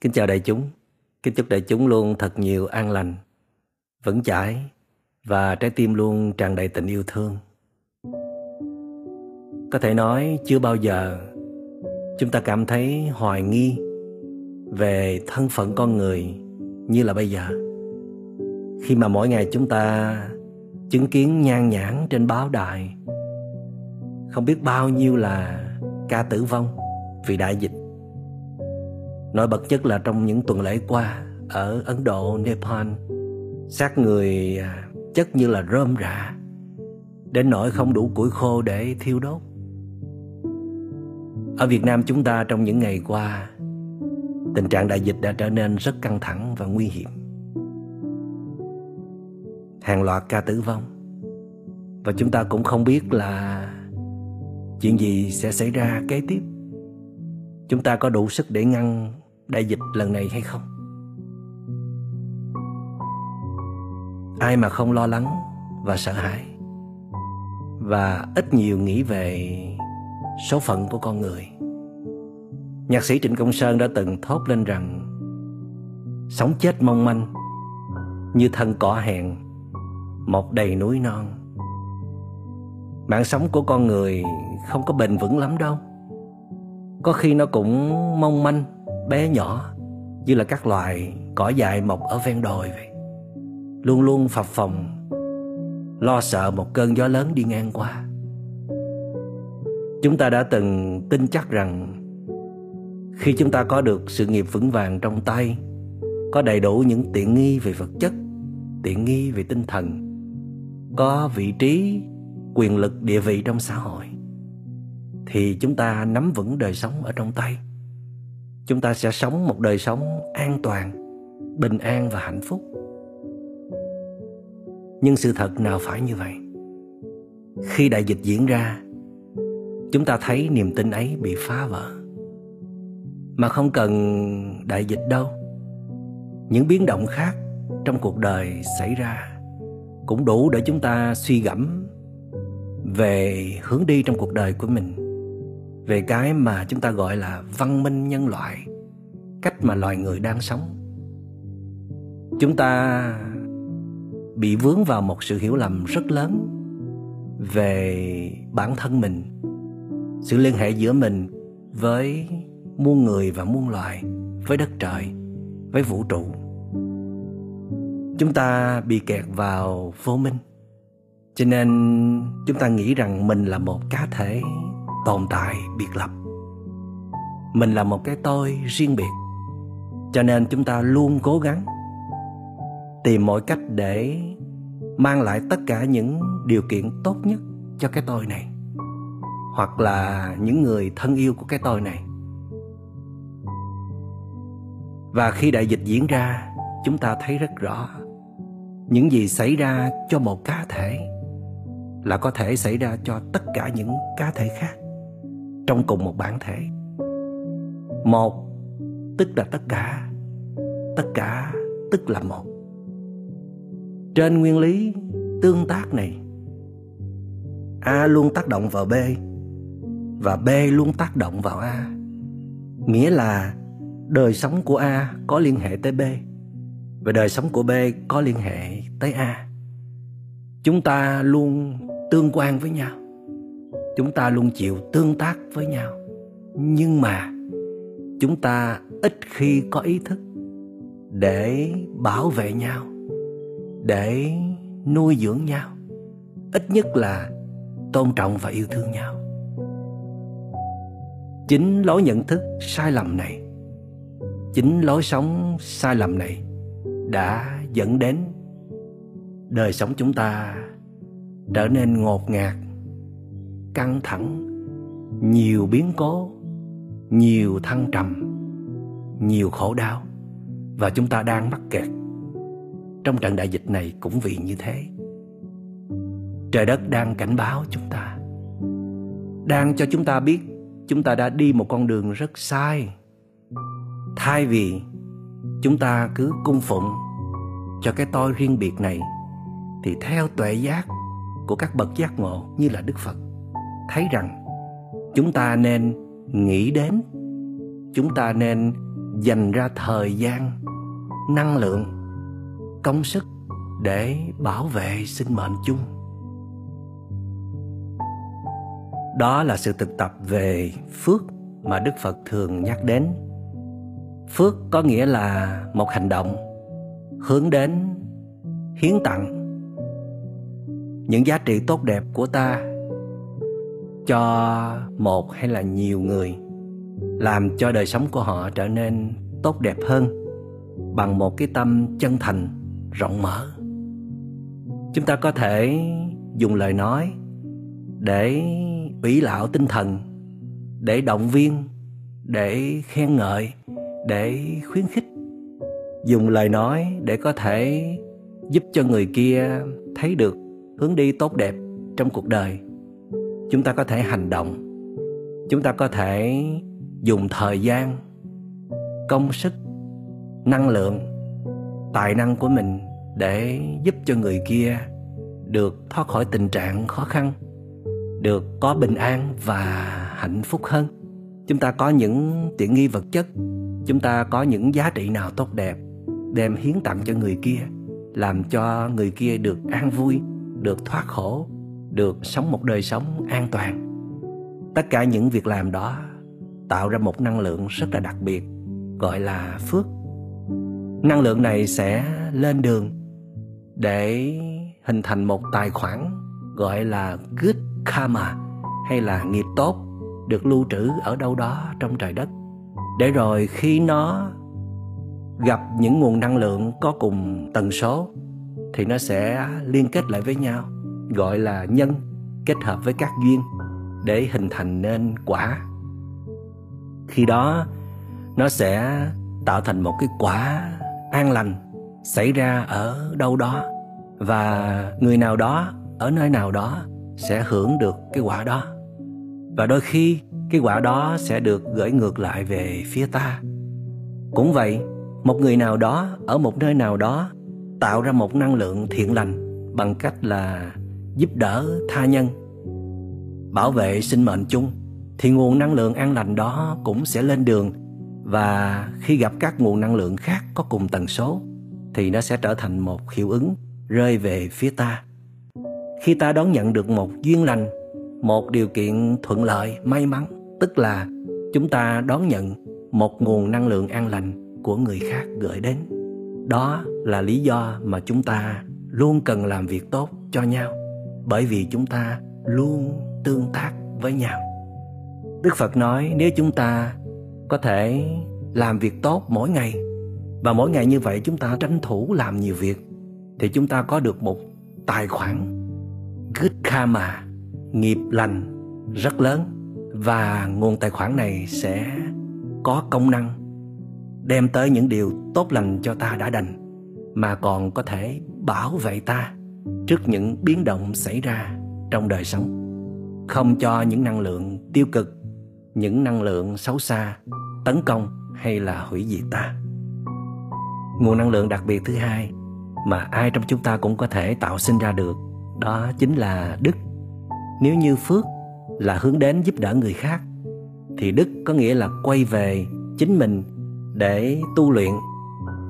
Kính chào đại chúng, kính chúc đại chúng luôn thật nhiều an lành, vững chãi và trái tim luôn tràn đầy tình yêu thương. Có thể nói chưa bao giờ chúng ta cảm thấy hoài nghi về thân phận con người như là bây giờ. Khi mà mỗi ngày chúng ta chứng kiến nhan nhản trên báo đài, không biết bao nhiêu là ca tử vong vì đại dịch. Nổi bật nhất là trong những tuần lễ qua, ở Ấn Độ, Nepal, xác người chất như là rơm rạ, đến nỗi không đủ củi khô để thiêu đốt. Ở Việt Nam chúng ta trong những ngày qua, tình trạng đại dịch đã trở nên rất căng thẳng và nguy hiểm. Hàng loạt ca tử vong. Và chúng ta cũng không biết là chuyện gì sẽ xảy ra kế tiếp. Chúng ta có đủ sức để ngăn đại dịch lần này hay không? Ai mà không lo lắng và sợ hãi, và ít nhiều nghĩ về số phận của con người. Nhạc sĩ Trịnh Công Sơn đã từng thốt lên rằng: sống chết mong manh, như thân cỏ hẹn, mọc đầy núi non. Mạng sống của con người không có bền vững lắm đâu. Có khi nó cũng mong manh, bé nhỏ, như là các loài cỏ dại mọc ở ven đồi vậy. Luôn luôn phập phồng, lo sợ một cơn gió lớn đi ngang qua. Chúng ta đã từng tin chắc rằng khi chúng ta có được sự nghiệp vững vàng trong tay, có đầy đủ những tiện nghi về vật chất, tiện nghi về tinh thần, có vị trí, quyền lực, địa vị trong xã hội, thì chúng ta nắm vững đời sống ở trong tay. Chúng ta sẽ sống một đời sống an toàn, bình an và hạnh phúc. Nhưng sự thật nào phải như vậy? Khi đại dịch diễn ra, chúng ta thấy niềm tin ấy bị phá vỡ. Mà không cần đại dịch đâu, những biến động khác trong cuộc đời xảy ra cũng đủ để chúng ta suy gẫm về hướng đi trong cuộc đời của mình, về cái mà chúng ta gọi là văn minh nhân loại, cách mà loài người đang sống. Chúng ta bị vướng vào một sự hiểu lầm rất lớn về bản thân mình, sự liên hệ giữa mình với muôn người và muôn loài, với đất trời, với vũ trụ. Chúng ta bị kẹt vào vô minh, cho nên chúng ta nghĩ rằng mình là một cá thể tồn tại biệt lập, mình là một cái tôi riêng biệt. Cho nên chúng ta luôn cố gắng tìm mọi cách để mang lại tất cả những điều kiện tốt nhất cho cái tôi này, hoặc là những người thân yêu của cái tôi này. Và khi đại dịch diễn ra, chúng ta thấy rất rõ những gì xảy ra cho một cá thể là có thể xảy ra cho tất cả những cá thể khác trong cùng một bản thể. Một tức là tất cả tức là một. Trên nguyên lý tương tác này, A luôn tác động vào B và B luôn tác động vào A. Nghĩa là đời sống của A có liên hệ tới B và đời sống của B có liên hệ tới A. Chúng ta luôn tương quan với nhau, chúng ta luôn chịu tương tác với nhau, nhưng mà chúng ta ít khi có ý thức để bảo vệ nhau, để nuôi dưỡng nhau, ít nhất là tôn trọng và yêu thương nhau. Chính lối nhận thức sai lầm này, chính lối sống sai lầm này đã dẫn đến đời sống chúng ta trở nên ngột ngạt, căng thẳng, nhiều biến cố, nhiều thăng trầm, nhiều khổ đau. Và chúng ta đang mắc kẹt trong trận đại dịch này cũng vì như thế. Trời đất đang cảnh báo chúng ta, đang cho chúng ta biết chúng ta đã đi một con đường rất sai. Thay vì chúng ta cứ cung phụng cho cái tôi riêng biệt này, thì theo tuệ giác của các bậc giác ngộ như là Đức Phật, thấy rằng chúng ta nên nghĩ đến, chúng ta nên dành ra thời gian, năng lượng, công sức để bảo vệ sinh mệnh chung. Đó là sự thực tập về phước mà Đức Phật thường nhắc đến. Phước có nghĩa là một hành động hướng đến hiến tặng những giá trị tốt đẹp của ta cho một hay là nhiều người, làm cho đời sống của họ trở nên tốt đẹp hơn bằng một cái tâm chân thành, rộng mở. Chúng ta có thể dùng lời nói để ủy lạo tinh thần, để động viên, để khen ngợi, để khuyến khích. Dùng lời nói để có thể giúp cho người kia thấy được hướng đi tốt đẹp trong cuộc đời. Chúng ta có thể hành động. Chúng ta có thể dùng thời gian, công sức, năng lượng, tài năng của mình để giúp cho người kia được thoát khỏi tình trạng khó khăn, được có bình an và hạnh phúc hơn. Chúng ta có những tiện nghi vật chất, chúng ta có những giá trị nào tốt đẹp đem hiến tặng cho người kia, làm cho người kia được an vui, được thoát khổ, được sống một đời sống an toàn. Tất cả những việc làm đó tạo ra một năng lượng rất là đặc biệt, gọi là phước. Năng lượng này sẽ lên đường để hình thành một tài khoản gọi là good karma, hay là nghiệp tốt, được lưu trữ ở đâu đó trong trời đất. Để rồi khi nó gặp những nguồn năng lượng có cùng tần số thì nó sẽ liên kết lại với nhau, gọi là nhân kết hợp với các duyên để hình thành nên quả. Khi đó nó sẽ tạo thành một cái quả an lành xảy ra ở đâu đó, và người nào đó ở nơi nào đó sẽ hưởng được cái quả đó. Và đôi khi cái quả đó sẽ được gửi ngược lại về phía ta. Cũng vậy, một người nào đó ở một nơi nào đó tạo ra một năng lượng thiện lành bằng cách là giúp đỡ tha nhân, bảo vệ sinh mệnh chung, thì nguồn năng lượng an lành đó cũng sẽ lên đường. Và khi gặp các nguồn năng lượng khác có cùng tần số thì nó sẽ trở thành một hiệu ứng rơi về phía ta. Khi ta đón nhận được một duyên lành, một điều kiện thuận lợi, may mắn, tức là chúng ta đón nhận một nguồn năng lượng an lành của người khác gửi đến. Đó là lý do mà chúng ta luôn cần làm việc tốt cho nhau, bởi vì chúng ta luôn tương tác với nhau. Đức Phật nói nếu chúng ta có thể làm việc tốt mỗi ngày, và mỗi ngày như vậy chúng ta tranh thủ làm nhiều việc, thì chúng ta có được một tài khoản good karma, nghiệp lành rất lớn. Và nguồn tài khoản này sẽ có công năng đem tới những điều tốt lành cho ta đã đành, mà còn có thể bảo vệ ta trước những biến động xảy ra trong đời sống, không cho những năng lượng tiêu cực, những năng lượng xấu xa tấn công hay là hủy diệt ta. Nguồn năng lượng đặc biệt thứ hai mà ai trong chúng ta cũng có thể tạo sinh ra được, đó chính là đức. Nếu như phước là hướng đến giúp đỡ người khác, thì đức có nghĩa là quay về chính mình để tu luyện,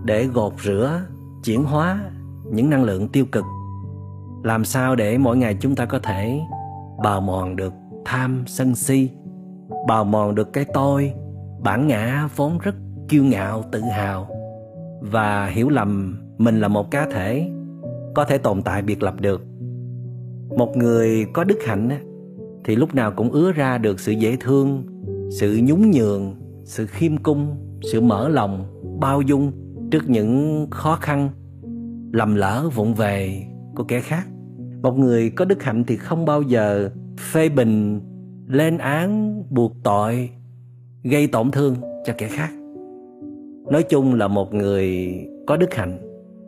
để gột rửa, chuyển hóa những năng lượng tiêu cực. Làm sao để mỗi ngày chúng ta có thể bào mòn được tham sân si, bào mòn được cái tôi, bản ngã vốn rất kiêu ngạo, tự hào, và hiểu lầm mình là một cá thể có thể tồn tại biệt lập được. Một người có đức hạnh thì lúc nào cũng ứa ra được sự dễ thương, sự nhún nhường, sự khiêm cung, sự mở lòng, bao dung trước những khó khăn, lầm lỡ, vụng về của kẻ khác. Một người có đức hạnh thì không bao giờ phê bình, lên án, buộc tội, gây tổn thương cho kẻ khác. Nói chung là một người có đức hạnh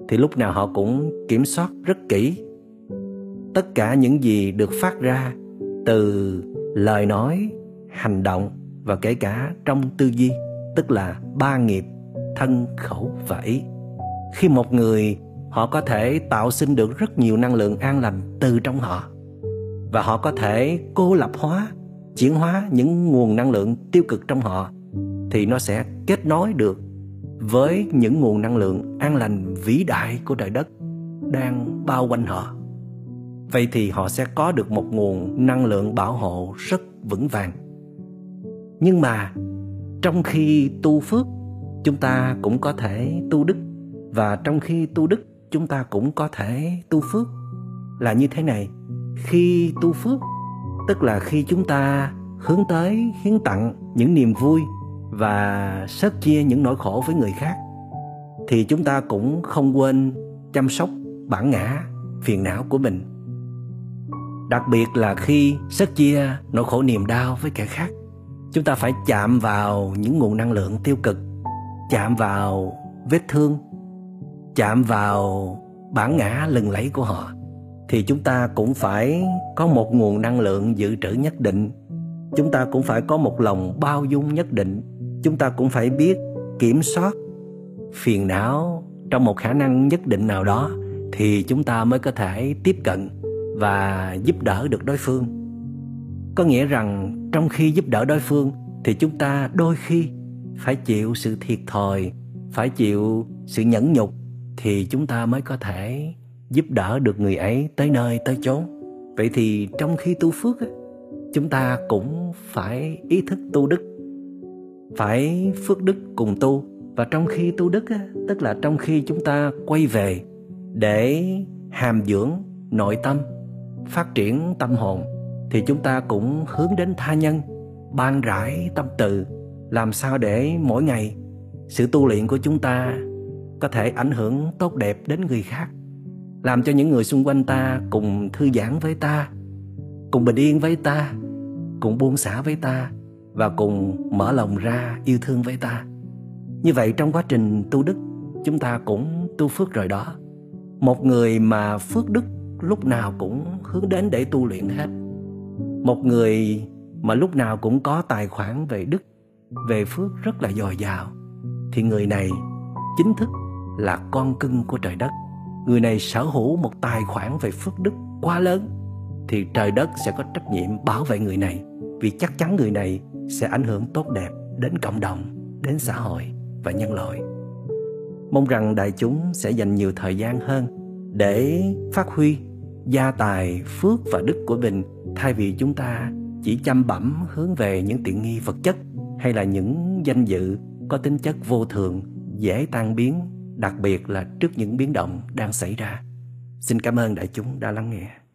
thì lúc nào họ cũng kiểm soát rất kỹ tất cả những gì được phát ra từ lời nói, hành động và kể cả trong tư duy, tức là ba nghiệp thân, khẩu và ý. Khi một người họ có thể tạo sinh được rất nhiều năng lượng an lành từ trong họ, và họ có thể cô lập hóa, chuyển hóa những nguồn năng lượng tiêu cực trong họ, thì nó sẽ kết nối được với những nguồn năng lượng an lành vĩ đại của trời đất đang bao quanh họ. Vậy thì họ sẽ có được một nguồn năng lượng bảo hộ rất vững vàng. Nhưng mà trong khi tu phước, chúng ta cũng có thể tu đức, và trong khi tu đức, chúng ta cũng có thể tu phước. Là như thế này, khi tu phước, tức là khi chúng ta hướng tới hiến tặng những niềm vui và sớt chia những nỗi khổ với người khác, thì chúng ta cũng không quên chăm sóc bản ngã, phiền não của mình. Đặc biệt là khi sớt chia nỗi khổ niềm đau với kẻ khác, chúng ta phải chạm vào những nguồn năng lượng tiêu cực, chạm vào vết thương, chạm vào bản ngã lừng lẫy của họ, thì chúng ta cũng phải có một nguồn năng lượng dự trữ nhất định. Chúng ta cũng phải có một lòng bao dung nhất định. Chúng ta cũng phải biết kiểm soát phiền não trong một khả năng nhất định nào đó, thì chúng ta mới có thể tiếp cận và giúp đỡ được đối phương. Có nghĩa rằng trong khi giúp đỡ đối phương, thì chúng ta đôi khi phải chịu sự thiệt thòi, phải chịu sự nhẫn nhục, thì chúng ta mới có thể giúp đỡ được người ấy tới nơi tới chốn. Vậy thì trong khi tu phước ấy, chúng ta cũng phải ý thức tu đức, phải phước đức cùng tu. Và trong khi tu đức ấy, tức là trong khi chúng ta quay về để hàm dưỡng nội tâm, phát triển tâm hồn, thì chúng ta cũng hướng đến tha nhân, ban rãi tâm từ, làm sao để mỗi ngày sự tu luyện của chúng ta có thể ảnh hưởng tốt đẹp đến người khác, làm cho những người xung quanh ta cùng thư giãn với ta, cùng bình yên với ta, cùng buông xả với ta, và cùng mở lòng ra yêu thương với ta. Như vậy trong quá trình tu đức, chúng ta cũng tu phước rồi đó. Một người mà phước đức lúc nào cũng hướng đến để tu luyện hết, một người mà lúc nào cũng có tài khoản về đức, về phước rất là dồi dào, thì người này chính thức là con cưng của trời đất. Người này sở hữu một tài khoản về phước đức quá lớn, thì trời đất sẽ có trách nhiệm bảo vệ người này, vì chắc chắn người này sẽ ảnh hưởng tốt đẹp đến cộng đồng, đến xã hội và nhân loại. Mong rằng đại chúng sẽ dành nhiều thời gian hơn để phát huy gia tài phước và đức của mình, thay vì chúng ta chỉ chăm bẵm hướng về những tiện nghi vật chất hay là những danh dự có tính chất vô thường, dễ tan biến, đặc biệt là trước những biến động đang xảy ra. Xin cảm ơn đại chúng đã lắng nghe.